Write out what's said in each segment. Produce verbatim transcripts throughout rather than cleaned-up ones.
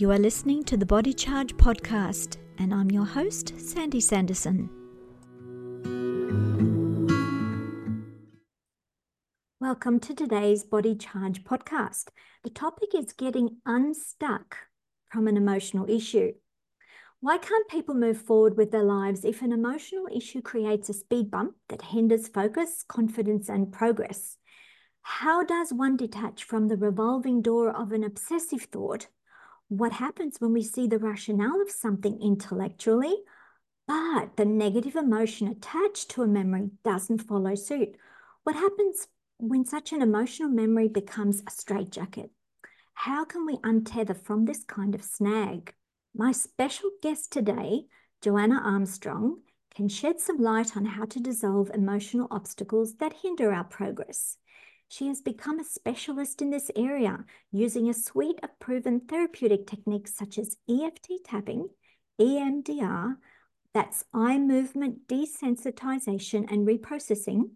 You are listening to the Body Charge Podcast, and I'm your host, Sandy Sanderson. Welcome to today's Body Charge Podcast. The topic is getting unstuck from an emotional issue. Why can't people move forward with their lives if an emotional issue creates a speed bump that hinders focus, confidence, and progress? How does one detach from the revolving door of an obsessive thought? What happens when we see the rationale of something intellectually, but the negative emotion attached to a memory doesn't follow suit? What happens when such an emotional memory becomes a straitjacket? How can we untether from this kind of snag? My special guest today, Joanna Armstrong, can shed some light on how to dissolve emotional obstacles that hinder our progress. She has become a specialist in this area, using a suite of proven therapeutic techniques such as E F T tapping, E M D R, that's Eye Movement Desensitization and Reprocessing,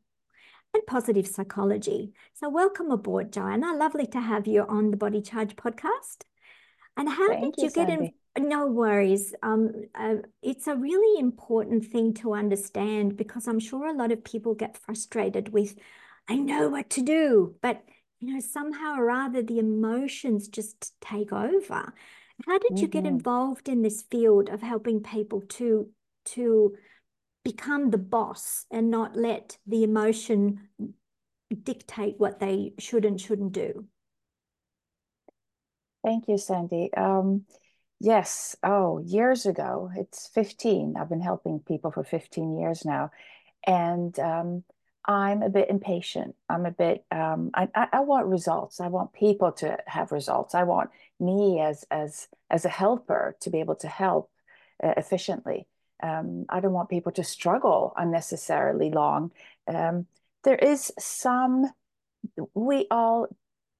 and Positive Psychology. So welcome aboard, Joanna. Lovely to have you on the Body Charge Podcast. And how Thank did you, you get in? No worries. Um, uh, it's a really important thing to understand, because I'm sure a lot of people get frustrated with, I know what to do, but, you know, somehow or other the emotions just take over. How did mm-hmm. you get involved in this field of helping people to, to become the boss and not let the emotion dictate what they should and shouldn't do? Thank you, Sandy. Um, yes. Oh, years ago, it's fifteen. I've been helping people for fifteen years now. And, um, I'm a bit impatient. I'm a bit, um, I, I, I want results. I want people to have results. I want me as as as a helper to be able to help uh, efficiently. Um, I don't want people to struggle unnecessarily long. Um, there is some, we all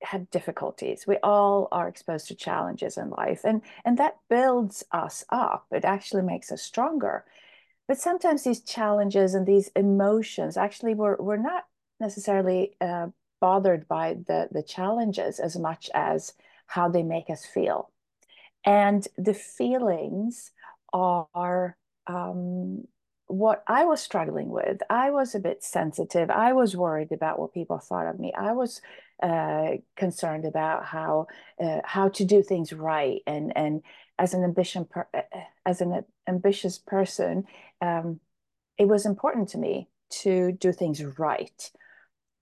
have difficulties. We all are exposed to challenges in life, and, and that builds us up. It actually makes us stronger. But sometimes these challenges and these emotions, actually, we're, we're not necessarily uh, bothered by the, the challenges as much as how they make us feel. And the feelings are um, what I was struggling with. I was a bit sensitive. I was worried about what people thought of me. I was uh, concerned about how uh, how to do things right, and and. As an ambition, per, as an ambitious person, um, it was important to me to do things right,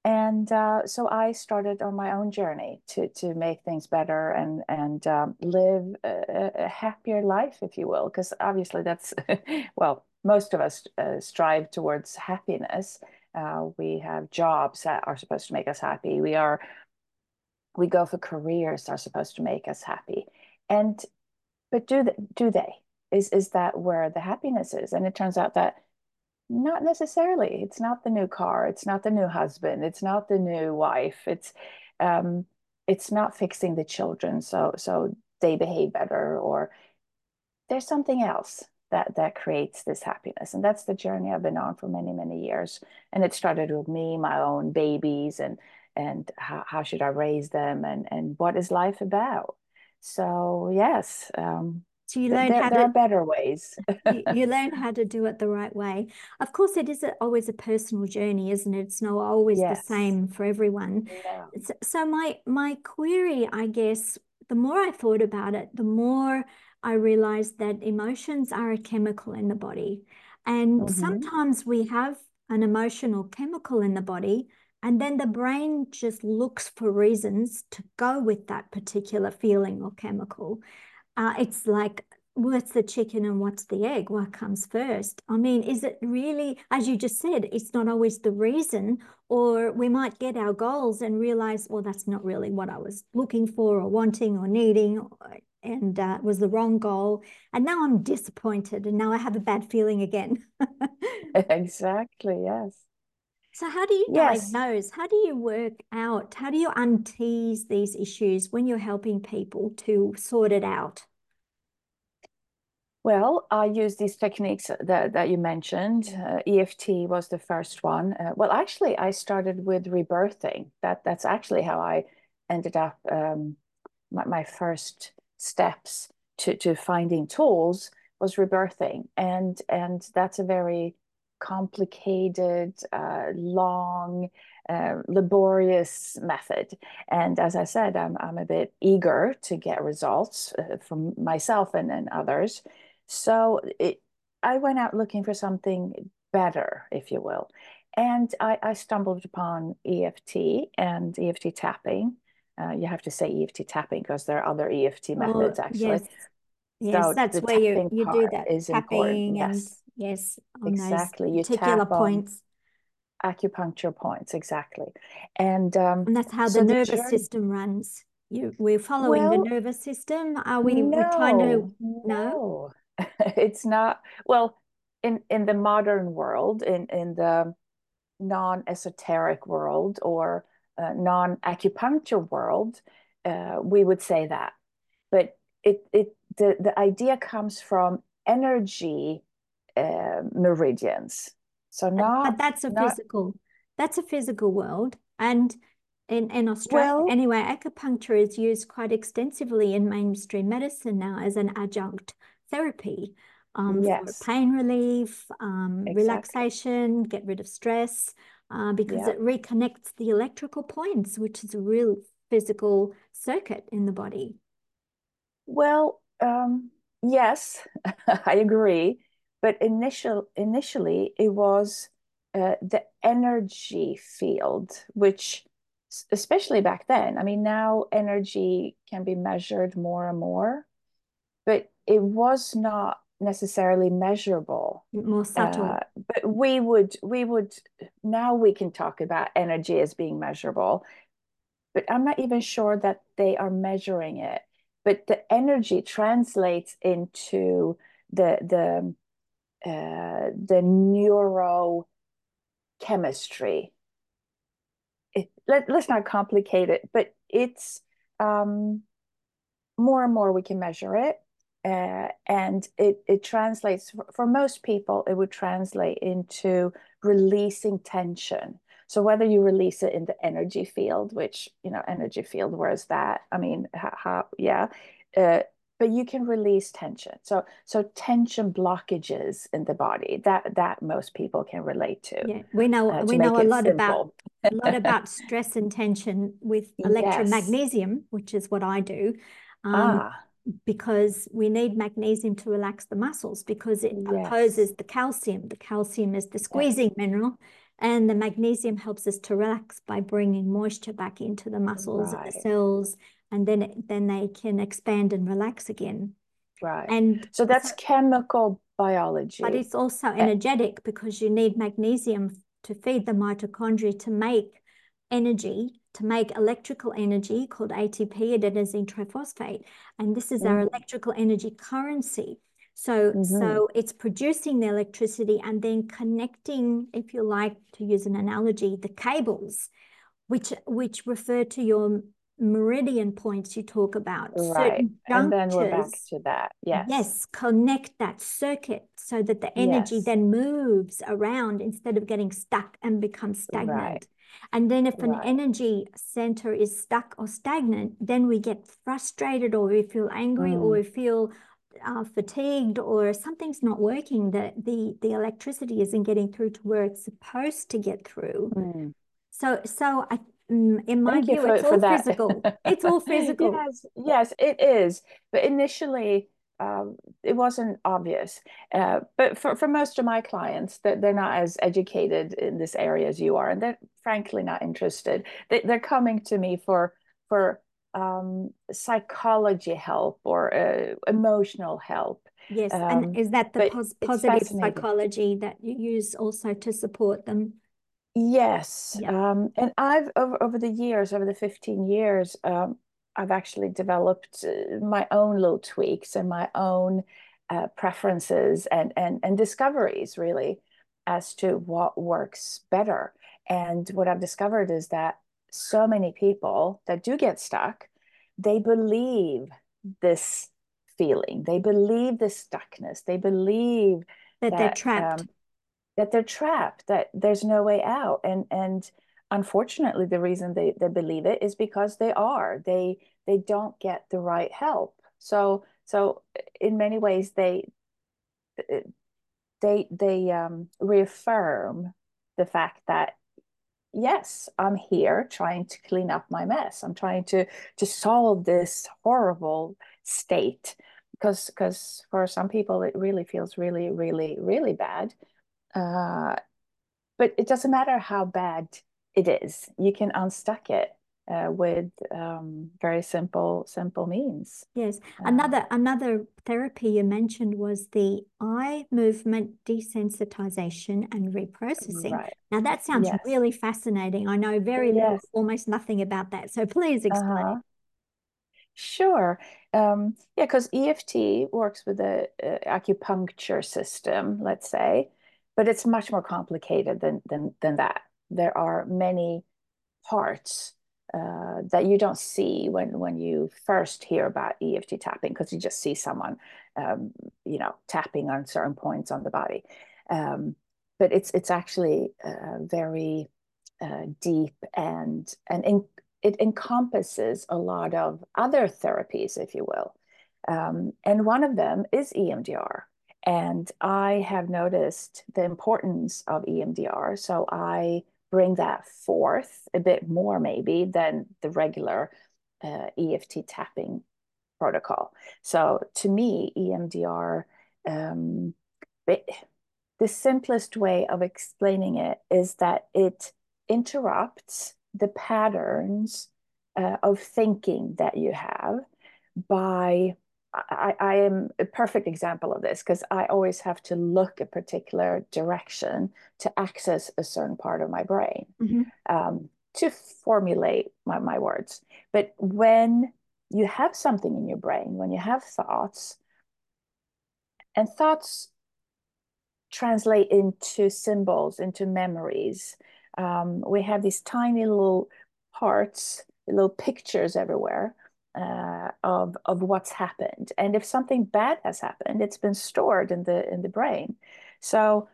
and uh, so I started on my own journey to to make things better and and um, live a, a happier life, if you will. Because obviously, that's well, most of us uh, strive towards happiness. Uh, we have jobs that are supposed to make us happy. We are we go for careers that are supposed to make us happy, and But do they, do they? Is is that where the happiness is? And it turns out that not necessarily. It's not the new car. It's not the new husband. It's not the new wife. It's um, it's not fixing the children so so they behave better. Or there's something else that that creates this happiness. And that's the journey I've been on for many many years. And it started with me, my own babies, and and how, how should I raise them, and and what is life about? So yes, um, so you learn there, how to, there are better ways. you, you learn how to do it the right way. Of course, it is a, always a personal journey, isn't it? It's not always yes. the same for everyone. Yeah. So, so my my query, I guess, the more I thought about it, the more I realized that emotions are a chemical in the body, and mm-hmm. sometimes we have an emotional chemical in the body. And then the brain just looks for reasons to go with that particular feeling or chemical. Uh, it's like, what's the chicken and what's the egg? What comes first? I mean, is it really, as you just said, it's not always the reason, or we might get our goals and realize, well, that's not really what I was looking for or wanting or needing, or, and uh, was the wrong goal. And now I'm disappointed, and now I have a bad feeling again. Exactly, yes. So how do you yes. diagnose? How do you work out? How do you untease these issues when you're helping people to sort it out? Well, I use these techniques that, that you mentioned. Uh, E F T was the first one. Uh, well, actually, I started with rebirthing. That That's actually how I ended up, um, my, my first steps to, to finding tools was rebirthing. And, and that's a very complicated, uh, long, uh, laborious method. And as I said, I'm, I'm a bit eager to get results uh, from myself and, and others. So it, I went out looking for something better, if you will. And I, I stumbled upon E F T and E F T tapping. Uh, you have to say E F T tapping because there are other E F T methods, oh, actually. Yes, yes so that's where you, you do that. Is tapping, yes, and, yes exactly. You tap points. On acupuncture points, exactly. And, um, and that's how so the nervous the journey... system runs. You, we're following well, the nervous system. Are we no, we're trying to... No, no. It's not... Well, in, in the modern world, in, in the non-esoteric world or uh, non-acupuncture world, uh, we would say that. But it it the, the idea comes from energy uh, meridians. So not... But that's a not... physical, that's a physical world. And in, in Australia, well, anyway, acupuncture is used quite extensively in mainstream medicine now as an adjunct therapy. Um, yes. For pain relief, um, exactly. relaxation, get rid of stress, uh, because yeah. it reconnects the electrical points, which is a real physical circuit in the body. Well, um, yes, I agree. But initial, initially, it was uh, the energy field, which, especially back then, I mean, now energy can be measured more and more, but it was not necessarily measurable, more subtle. Uh, but we would we would now we can talk about energy as being measurable, but I'm not even sure that they are measuring it. But the energy translates into the the uh, the neurochemistry. It, let, let's not complicate it, but it's um, more and more we can measure it. Uh, and it, it translates, for, for most people, it would translate into releasing tension. So whether you release it in the energy field, which, you know, energy field, where is that? I mean, ha, ha, yeah, uh, but you can release tension. So so tension blockages in the body, that that most people can relate to. Yeah, we know, uh, we know a lot simple. about a lot about stress and tension with electromagnesium, yes. which is what I do. Um, ah. Because we need magnesium to relax the muscles, because it yes. opposes the calcium. The calcium is the squeezing yes. mineral, and the magnesium helps us to relax by bringing moisture back into the muscles right. and the cells, and then it, then they can expand and relax again. Right. And so that's so, chemical biology. But it's also energetic, because you need magnesium to feed the mitochondria to make energy, to make electrical energy called A T P, adenosine triphosphate. And this is mm-hmm. our electrical energy currency. So, mm-hmm. so it's producing the electricity and then connecting, if you like, to use an analogy, the cables, which which refer to your meridian points you talk about. Right, and then we're back to that, yes. Yes, connect that circuit so that the energy yes. then moves around instead of getting stuck and becomes stagnant. Right. And then if an right. energy center is stuck or stagnant, then we get frustrated, or we feel angry, mm. or we feel uh, fatigued, or something's not working, that the, the electricity isn't getting through to where it's supposed to get through. Mm. So so I, in my Thank view, for, it's, all physical. it's all physical. Yes, yes, it is. But initially, um, it wasn't obvious. Uh, but for, for most of my clients, that they're, they're not as educated in this area as you are, and they're frankly not interested. They, they're coming to me for for um, psychology help or uh, emotional help. Yes, um, and is that the pos positive psychology that you use also to support them? Yes, yeah. um, and I've over, over the years, over the fifteen years, um, I've actually developed my own little tweaks and my own uh, preferences and, and, and discoveries, really, as to what works better. And what I've discovered is that so many people that do get stuck, they believe this feeling. They believe this stuckness. They believe that, that they're trapped. Um, that they're trapped, that there's no way out. And, and unfortunately, the reason they, they believe it is because they are. They, they don't get the right help. So so in many ways they they they um, reaffirm the fact that, yes, I'm here trying to clean up my mess. I'm trying to to solve this horrible state, because because for some people it really feels really really really bad. Uh, but it doesn't matter how bad it is. You can unstuck it uh, with um, very simple simple means. Yes. Another uh, another therapy you mentioned was the eye movement desensitization and reprocessing. Right. Now that sounds yes. really fascinating. I know very yes. little, almost nothing about that. So please explain. Uh-huh. Sure. Um, yeah, because E F T works with the uh, acupuncture system, let's say, but it's much more complicated than than than that. There are many parts uh, that you don't see when, when you first hear about E F T tapping, because you just see someone, um, you know, tapping on certain points on the body. Um, but it's it's actually uh, very uh, deep, and and in, it encompasses a lot of other therapies, if you will. Um, and one of them is E M D R. And I have noticed the importance of E M D R, so I bring that forth a bit more maybe than the regular uh, E F T tapping protocol. So to me, E M D R, um, it, the simplest way of explaining it is that it interrupts the patterns uh, of thinking that you have by... I, I am a perfect example of this, because I always have to look a particular direction to access a certain part of my brain, mm-hmm. um, to formulate my, my words. But when you have something in your brain, when you have thoughts, and thoughts translate into symbols, into memories, um, we have these tiny little parts, little pictures everywhere. Uh, of of what's happened, and if something bad has happened, it's been stored in the in the brain. So,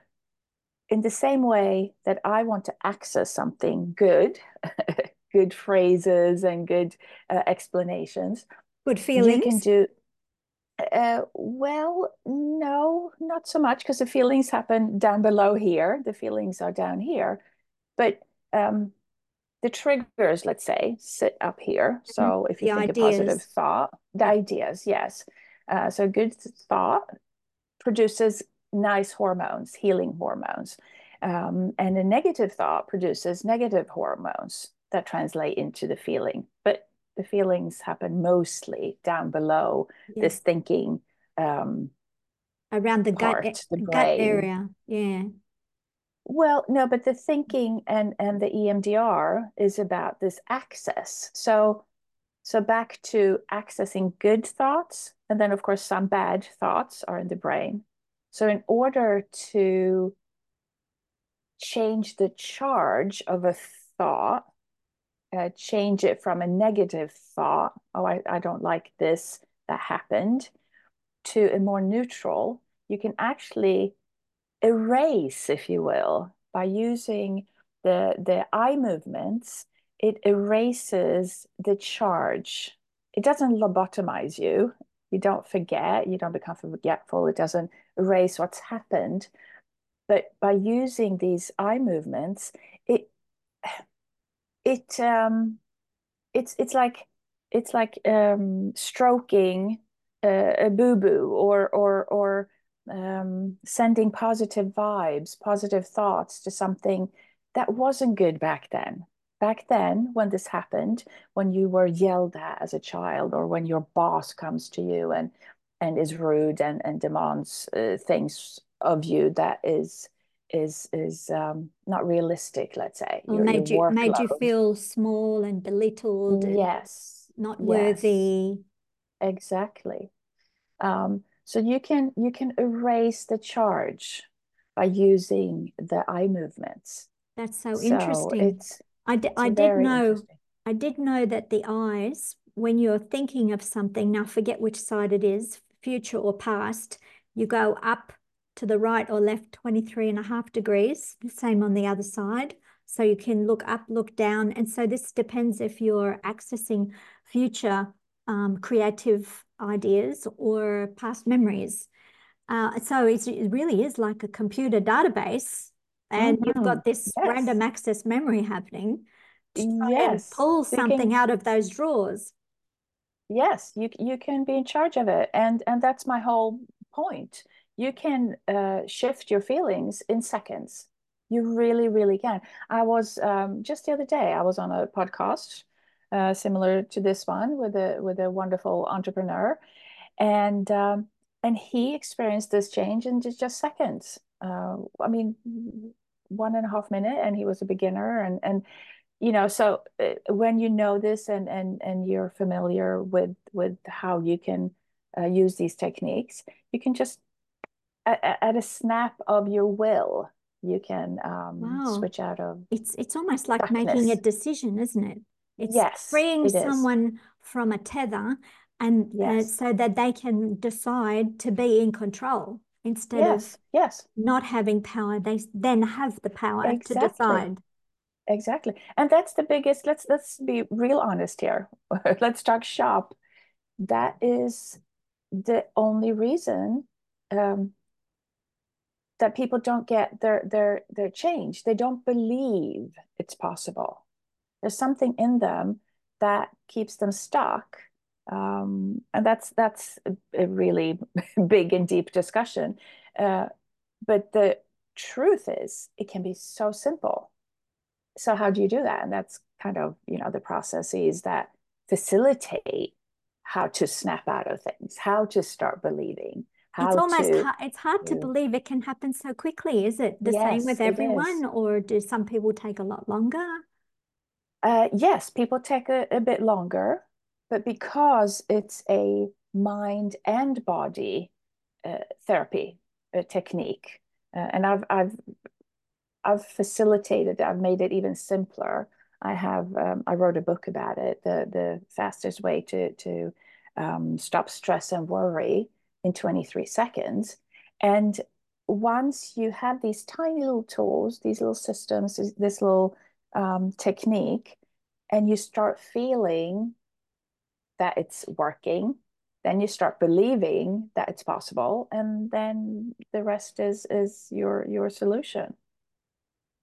in the same way that I want to access something good, good phrases and good uh, explanations, good feelings, you can do. Uh, well, no, not so much, because the feelings happen down below here. The feelings are down here, but. Um, The triggers, let's say, sit up here. So if you the think ideas. A positive thought, the ideas, yes. Uh, so good thought produces nice hormones, healing hormones. Um, and a negative thought produces negative hormones that translate into the feeling. But the feelings happen mostly down below yes. this thinking um, around the part, gut, the gut area. Yeah. Well, no, but the thinking and, and the E M D R is about this access. So so back to accessing good thoughts, and then, of course, some bad thoughts are in the brain. So in order to change the charge of a thought, uh, change it from a negative thought, oh, I, I don't like this, that happened, to a more neutral, you can actually... erase, if you will, by using the the eye movements. It erases the charge. It doesn't lobotomize you. You don't forget. You don't become forgetful. It doesn't erase what's happened. But by using these eye movements, it it um it's it's like it's like um stroking a, a boo-boo, or or or. Um, sending positive vibes, positive thoughts to something that wasn't good back then. Back then, when this happened, when you were yelled at as a child, or when your boss comes to you and and is rude and and demands uh, things of you that is is is um, not realistic. Let's say your, made your you made you feel small and belittled. Yes, and not worthy. Yes. Exactly. Um, So you can you can erase the charge by using the eye movements. That's so, so interesting. It's, I, d- it's I did know I did know that the eyes, when you're thinking of something, now forget which side it is, future or past, you go up to the right or left twenty-three and a half degrees, the same on the other side. So you can look up, look down. And so this depends if you're accessing future um, creative ideas or past memories. Uh, so it's, it really is like a computer database, and mm-hmm. you've got this yes. random access memory happening to try yes. and pull so something can... out of those drawers. Yes, you you can be in charge of it. And, and that's my whole point. You can uh, shift your feelings in seconds. You really, really can. I was um, just the other day, I was on a podcast uh, similar to this one with a with a wonderful entrepreneur, and um, and he experienced this change in just, just seconds. Uh, I mean, one and a half minute, and he was a beginner, and and you know, so when you know this and and and you're familiar with with how you can uh, use these techniques, you can just at, at a snap of your will. You can um, wow. switch out of it's it's almost like darkness. Making a decision, isn't it? It's yes, freeing it someone is. From a tether, and yes. uh, so that they can decide to be in control instead yes. of yes. not having power. They then have the power exactly. to decide. Exactly, and that's the biggest. Let's let's be real honest here. Let's talk shop. That is the only reason. Um, that people don't get their, their, their change. They don't believe it's possible. There's something in them that keeps them stuck. Um, and that's that's a, a really big and deep discussion. Uh, but the truth is, it can be so simple. So how do you do that? And that's kind of, you know, the processes that facilitate how to snap out of things, how to start believing. How it's almost to, hard, it's hard to believe it can happen so quickly. Is it the yes, same with everyone, or do some people take a lot longer? Uh, yes, people take a, a bit longer, but because it's a mind and body uh, therapy uh, technique, uh, and I've I've I've facilitated. I've made it even simpler. I have. Um, I wrote a book about it. The the fastest way to to um, stop stress and worry. In twenty-three seconds. And once you have these tiny little tools, these little systems, this little um, technique, and you start feeling that it's working, then you start believing that it's possible, and then the rest is is your your solution.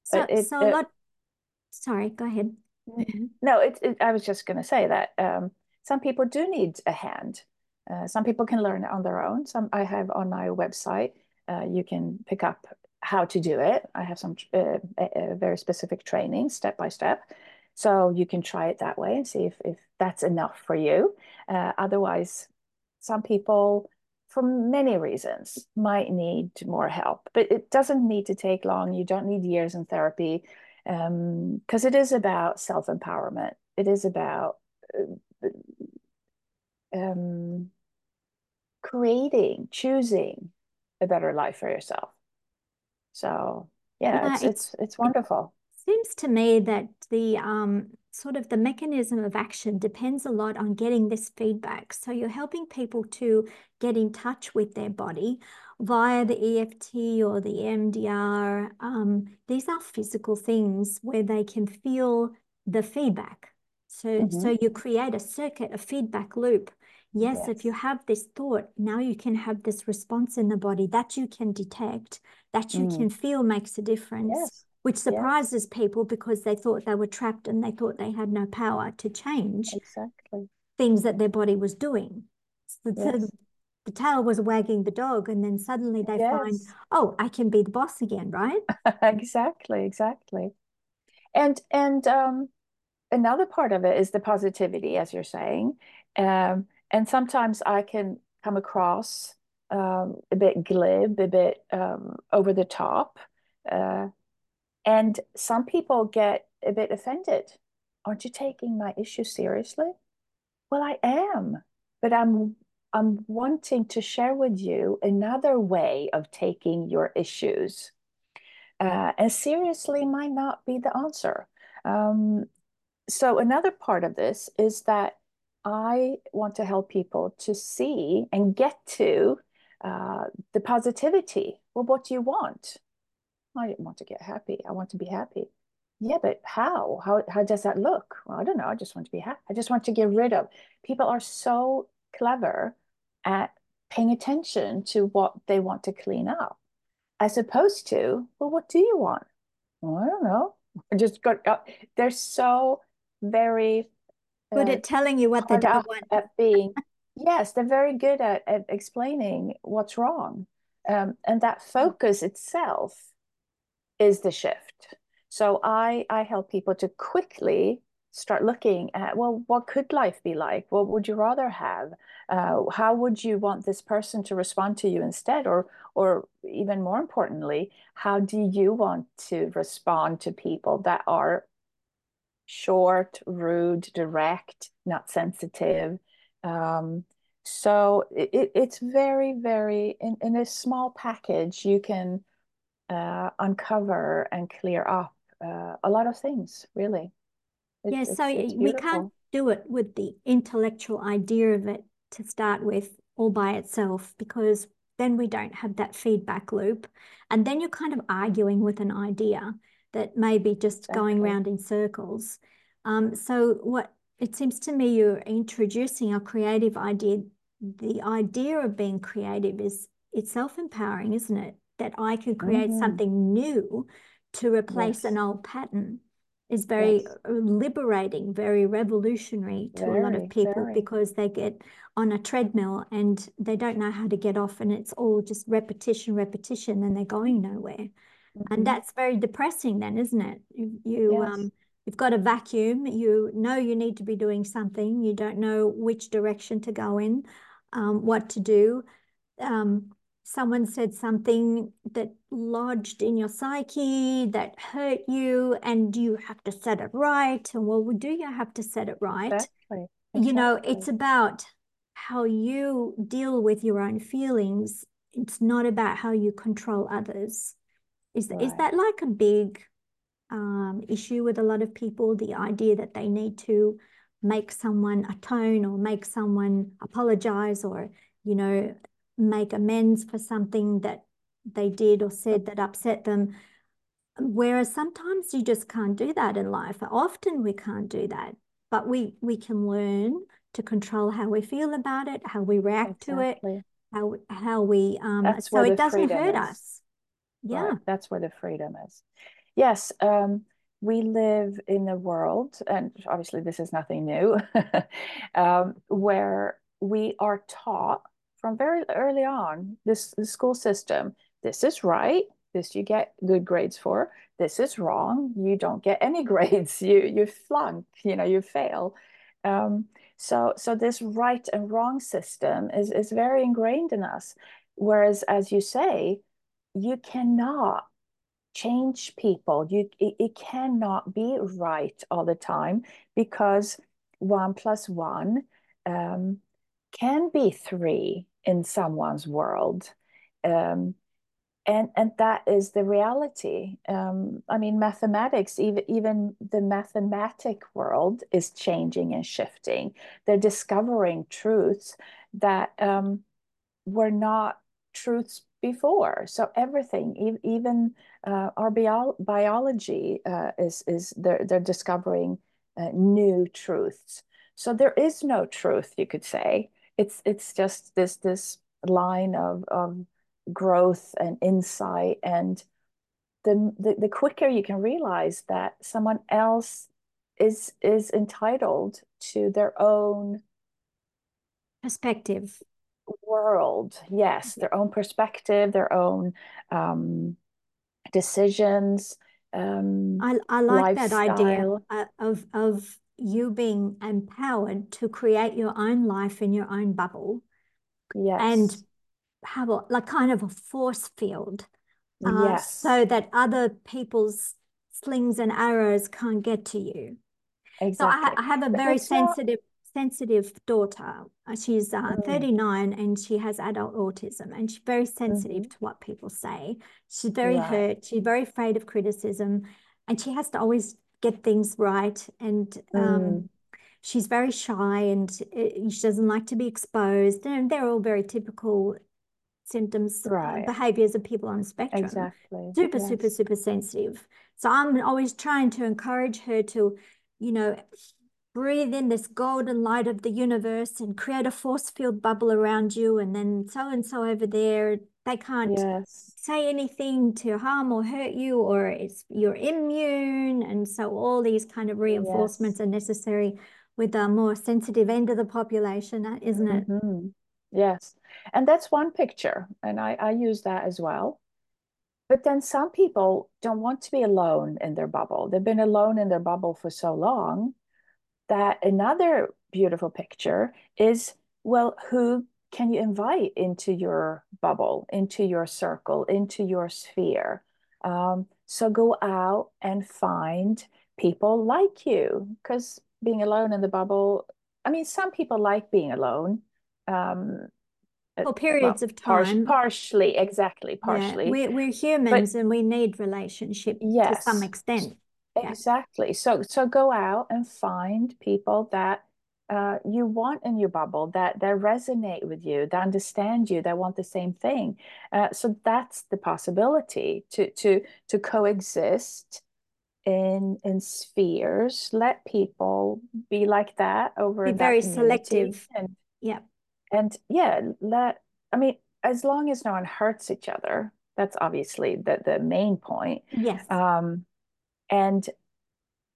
So, it, so it, a lot. Sorry, go ahead. No, it, it, I was just going to say that um, some people do need a hand. Uh, some people can learn on their own. Some I have on my website. Uh, you can pick up how to do it. I have some uh, a, a very specific training, step by step. So you can try it that way and see if, if that's enough for you. Uh, otherwise, some people, for many reasons, might need more help. But it doesn't need to take long. You don't need years in therapy, um, because it is about self-empowerment. It is about... Uh, Um, creating, choosing a better life for yourself. So yeah, yeah it's, it's, it's it's wonderful. It seems to me that the um sort of the mechanism of action depends a lot on getting this feedback. So you're helping people to get in touch with their body via the E F T or the E M D R. Um, these are physical things where they can feel the feedback. So, mm-hmm. so you create a circuit, a feedback loop. Yes, yes, if you have this thought, now you can have this response in the body that you can detect, that you mm. can feel makes a difference, yes. which surprises yes. people because they thought they were trapped and they thought they had no power to change exactly. things that their body was doing. So yes. the, the tail was wagging the dog, and then suddenly they yes. find, oh, I can be the boss again, right? Exactly, exactly. And, and, um, another part of it is the positivity, as you're saying. Um, and sometimes I can come across um, a bit glib, a bit um, over the top. Uh, and some people get a bit offended. Aren't you taking my issue seriously? Well, I am, but I'm, I'm wanting to share with you another way of taking your issues. Uh, and seriously might not be the answer. Um, So another part of this is that I want to help people to see and get to uh, the positivity. Well, what do you want? I want to get happy. I want to be happy. Yeah, but how? How how does that look? Well, I don't know. I just want to be happy. I just want to get rid of. People are so clever at paying attention to what they want to clean up, as opposed to, well, what do you want? Well, I don't know. I just got. Uh, they're so very uh, good at telling you what they don't want. At being, yes, they're very good at, at explaining what's wrong, um, and that focus itself is the shift. So I I help people to quickly start looking at, well, what could life be like? What would you rather have? Uh, how would you want this person to respond to you instead? Or, or even more importantly, how do you want to respond to people that are short, rude, direct, not sensitive? Um, so it, it's very, very, in, in a small package, you can uh, uncover and clear up uh, a lot of things, really. It, yeah, so it's, it's we can't do it with the intellectual idea of it to start with all by itself, because then we don't have that feedback loop. And then you're kind of arguing with an idea that may be just exactly. going round in circles. Um, so what it seems to me you're introducing a creative idea. The idea of being creative is it's self-empowering, isn't it? That I could create mm-hmm. something new to replace yes. an old pattern. Is very yes. liberating, very revolutionary to very, a lot of people very. Because they get on a treadmill and they don't know how to get off, and it's all just repetition, repetition, and they're going nowhere. Mm-hmm. And that's very depressing then, isn't it? You, you, yes. um, you've got a vacuum, you know you need to be doing something, you don't know which direction to go in, um, what to do. Um, Someone said something that lodged in your psyche that hurt you, and you have to set it right. And well, do you have to set it right? Exactly. Exactly. You know, it's about how you deal with your own feelings. It's not about how you control others. Is, right. is that like a big um, issue with a lot of people, the idea that they need to make someone atone or make someone apologize or, you know, make amends for something that they did or said that upset them, whereas sometimes you just can't do that in life. Often we can't do that, but we we can learn to control how we feel about it, how we react exactly. to it, how how we um that's so it doesn't hurt is. us. Yeah, right. That's where the freedom is. Yes, um we live in a world, and obviously this is nothing new, um, where we are taught from very early on, this, this school system, this is right, this you get good grades for, this is wrong, you don't get any grades, you you flunk, you know, you fail. Um, so so this right and wrong system is, is very ingrained in us. Whereas, as you say, you cannot change people. You it, it cannot be right all the time, because one plus one um, can be three. In someone's world, um, and and that is the reality. Um, I mean, mathematics, even even the mathematic world is changing and shifting. They're discovering truths that um, were not truths before. So everything, even uh, our bio biology, uh, is is they're they're discovering uh, new truths. So there is no truth, you could say. It's it's just this this line of of growth and insight, and the, the the quicker you can realize that someone else is is entitled to their own perspective world. Yes, their own perspective, their own um, decisions. Um, I I like lifestyle. That idea of of. you being empowered to create your own life in your own bubble. Yes. And have a like kind of a force field. Uh, yes. So that other people's slings and arrows can't get to you. Exactly. So I, I have a very sensitive not... sensitive daughter. She's uh, mm. thirty-nine and she has adult autism, and she's very sensitive mm. to what people say. She's very right. hurt. She's very afraid of criticism, and she has to always get things right, and um, mm. she's very shy, and it, she doesn't like to be exposed, and they're all very typical symptoms, right. uh, behaviours of people on the spectrum. Exactly. Super, yes. super, super sensitive. So I'm always trying to encourage her to, you know, breathe in this golden light of the universe and create a force field bubble around you, and then so-and-so over there, they can't yes. say anything to harm or hurt you, or it's you're immune. And so all these kind of reinforcements yes. are necessary with the more sensitive end of the population, isn't it? Mm-hmm. Yes. And that's one picture. And I, I use that as well. But then some people don't want to be alone in their bubble. They've been alone in their bubble for so long that another beautiful picture is, well, who can you invite into your bubble, into your circle, into your sphere? Um, so go out and find people like you, because being alone in the bubble, I mean, some people like being alone. Um, Well, periods well, of time. Partially, exactly, partially. Yeah, we're, we're humans but, and we need relationship yes, to some extent. Exactly. Yeah. So so go out and find people that uh, you want in your bubble, that, that resonate with you, that understand you, that want the same thing. Uh, so that's the possibility to to to coexist in in spheres. Let people be like that over. Be in very selective. And, yeah. And yeah, let, I mean, as long as no one hurts each other, that's obviously the, the main point. Yes. Um, and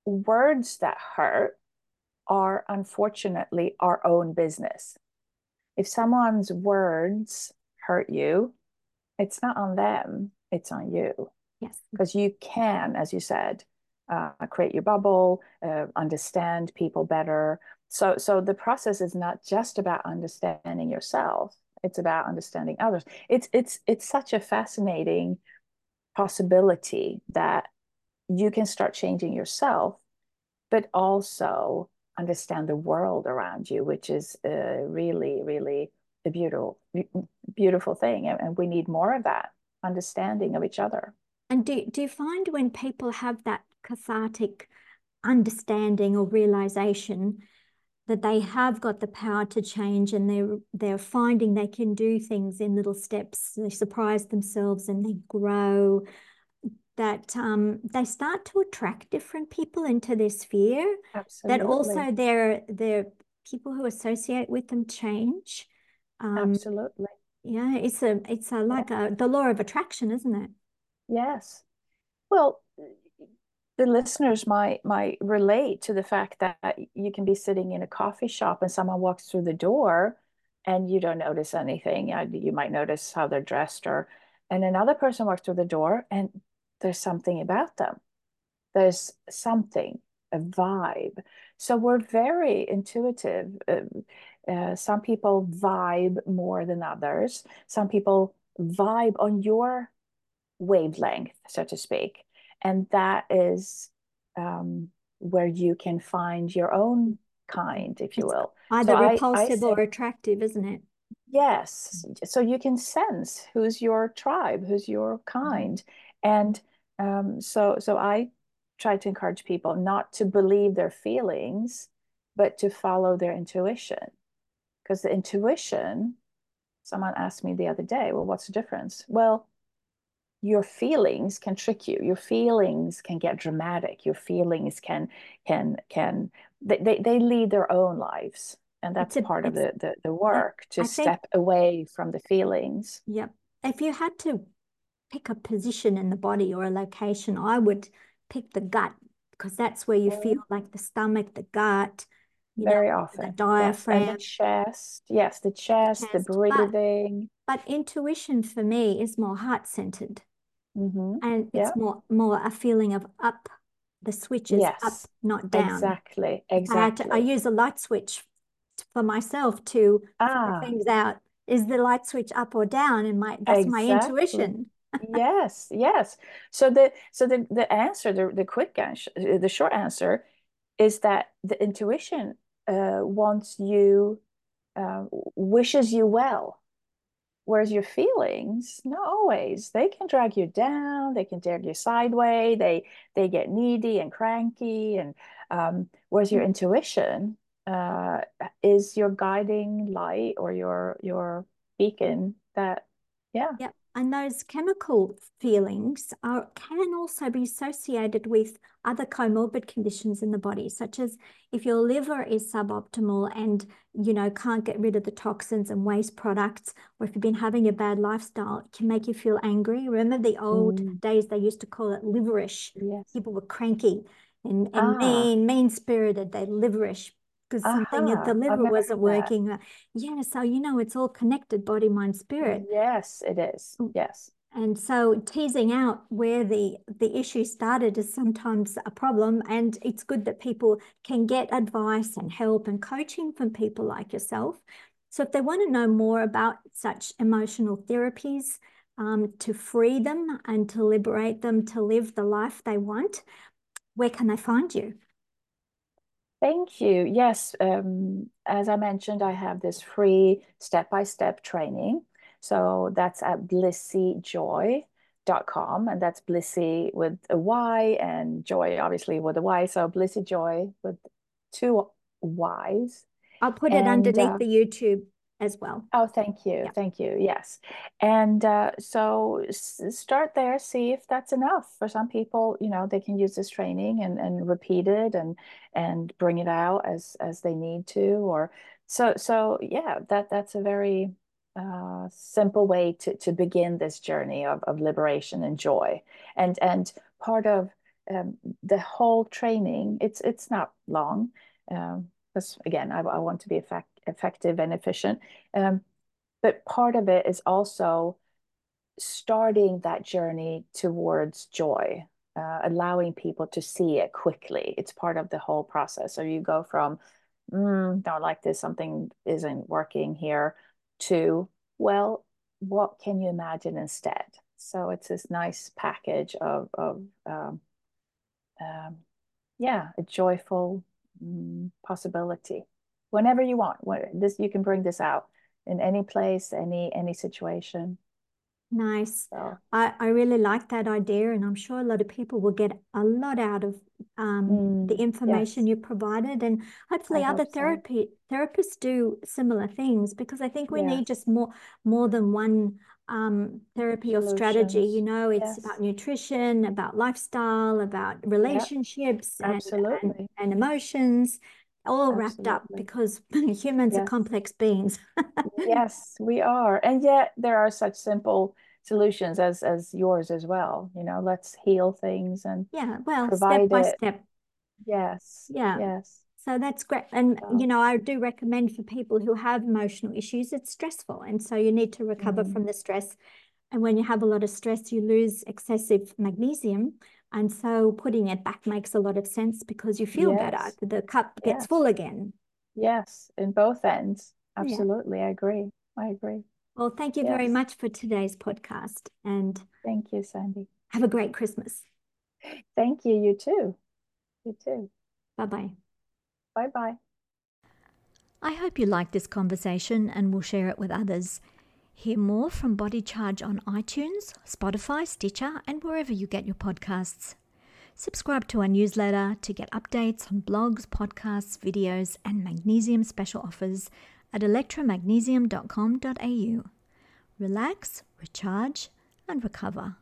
words that hurt are unfortunately our own business. If someone's words hurt you, it's not on them, it's on you. Yes. Because you can, as you said, uh, create your bubble, uh, understand people better. So so the process is not just about understanding yourself, it's about understanding others. It's it's it's such a fascinating possibility that you can start changing yourself, but also understand the world around you, which is uh, really, really a beautiful, beautiful thing. And, and we need more of that understanding of each other. And do, do you find when people have that cathartic understanding or realization that they have got the power to change, and they're, they're finding they can do things in little steps, they surprise themselves and they grow, that um, they start to attract different people into their sphere? Absolutely. That also their, their people who associate with them change. Um, Absolutely. Yeah, it's a it's a, like yeah. a, the law of attraction, isn't it? Yes. Well, the listeners might might relate to the fact that you can be sitting in a coffee shop and someone walks through the door and you don't notice anything. You might notice how they're dressed, or and another person walks through the door and there's something about them. There's something, a vibe. So we're very intuitive. Um, uh, some people vibe more than others. Some people vibe on your wavelength, so to speak. And that is um, where you can find your own kind, if you it's will. Either so repulsive I, I or say, attractive, isn't it? Yes. So you can sense who's your tribe, who's your kind. And um, so, so I try to encourage people not to believe their feelings, but to follow their intuition. Because the intuition, someone asked me the other day, well, what's the difference? Well, your feelings can trick you. Your feelings can get dramatic. Your feelings can can can they they, they lead their own lives, and that's a, part of the, the the work to I step think, away from the feelings. Yep. If you had to pick a position in the body or a location, I would pick the gut, because that's where you mm. feel like the stomach, the gut, you very know, often the diaphragm, yes. and the chest. Yes, the chest, the, chest, the breathing. But, but intuition for me is more heart centered. Mm-hmm. And it's yeah. more more a feeling of up, the switch is yes. up, not down. Exactly, exactly. I, had to, I use a light switch for myself to ah. figure things out. Is the light switch up or down? And my that's exactly. my intuition. yes, yes. So the so the the answer, the the quick answer, the short answer, is that the intuition uh, wants you, uh, wishes you well. Whereas your feelings, not always. They can drag you down. They can drag you sideways. They they get needy and cranky. And um, whereas your intuition uh, is your guiding light, or your your beacon. That yeah. Yep. And those chemical feelings are, can also be associated with other comorbid conditions in the body, such as if your liver is suboptimal and, you know, can't get rid of the toxins and waste products, or if you've been having a bad lifestyle, it can make you feel angry. Remember the old mm. days, they used to call it liverish. Yes. People were cranky and, and ah. mean, mean-spirited, they liverish. Because uh-huh. something at the liver wasn't working. Yeah, so, you know, it's all connected, body, mind, spirit. Yes, it is. Yes. And so teasing out where the, the issue started is sometimes a problem. And it's good that people can get advice and help and coaching from people like yourself. So if they want to know more about such emotional therapies, um, to free them and to liberate them to live the life they want, where can they find you? Thank you. Yes, um, as I mentioned, I have this free step-by-step training. So that's at blissy joy dot com, and that's blissy with a Y and joy, obviously, with a Y. So blissyjoy with two Ys. I'll put it and, underneath uh, the YouTube as well. Oh, thank you. Yeah. Thank you. Yes. And uh, so s- start there, see if that's enough. For some people, you know, they can use this training and, and repeat it and, and bring it out as, as they need to, or so, so yeah, that, that's a very uh, simple way to, to begin this journey of, of liberation and joy. And, and part of um, the whole training, it's, it's not long. Um, because again, I, I want to be effective. effective and efficient. Um, but part of it is also starting that journey towards joy, uh, allowing people to see it quickly. It's part of the whole process. So you go from, mm, don't like this, something isn't working here, to, well, what can you imagine instead? So it's this nice package of, of um, um, yeah, a joyful mm, possibility. Whenever you want, when, this you can bring this out in any place, any any situation. Nice. So. I, I really like that idea, and I'm sure a lot of people will get a lot out of um, mm, the information yes. you provided, and hopefully I other hope therapy so. therapists do similar things, because I think we yeah. need just more more than one um, therapy Solutions. or strategy. You know, it's yes. about nutrition, about lifestyle, about relationships, yep. Absolutely. And, and, and emotions. All wrapped Absolutely. up, because humans yes. are complex beings. Yes, we are. And yet there are such simple solutions as as yours as well. You know, let's heal things and yeah, well, provide step by it. step. Yes. Yeah. Yes. So that's great. And, yeah. you know, I do recommend for people who have emotional issues, it's stressful. And so you need to recover mm. from the stress. And when you have a lot of stress, you lose excessive magnesium. And so putting it back makes a lot of sense, because you feel yes. better. The cup gets yes. full again. Yes, in both ends. Absolutely. Yeah. I agree. I agree. Well, thank you yes. very much for today's podcast. And thank you, Sandy. Have a great Christmas. Thank you. You too. You too. Bye-bye. Bye-bye. I hope you liked this conversation and will share it with others. Hear more from Body Charge on iTunes, Spotify, Stitcher, and wherever you get your podcasts. Subscribe to our newsletter to get updates on blogs, podcasts, videos, and magnesium special offers at electromagnesium dot com dot a u. Relax, recharge, and recover.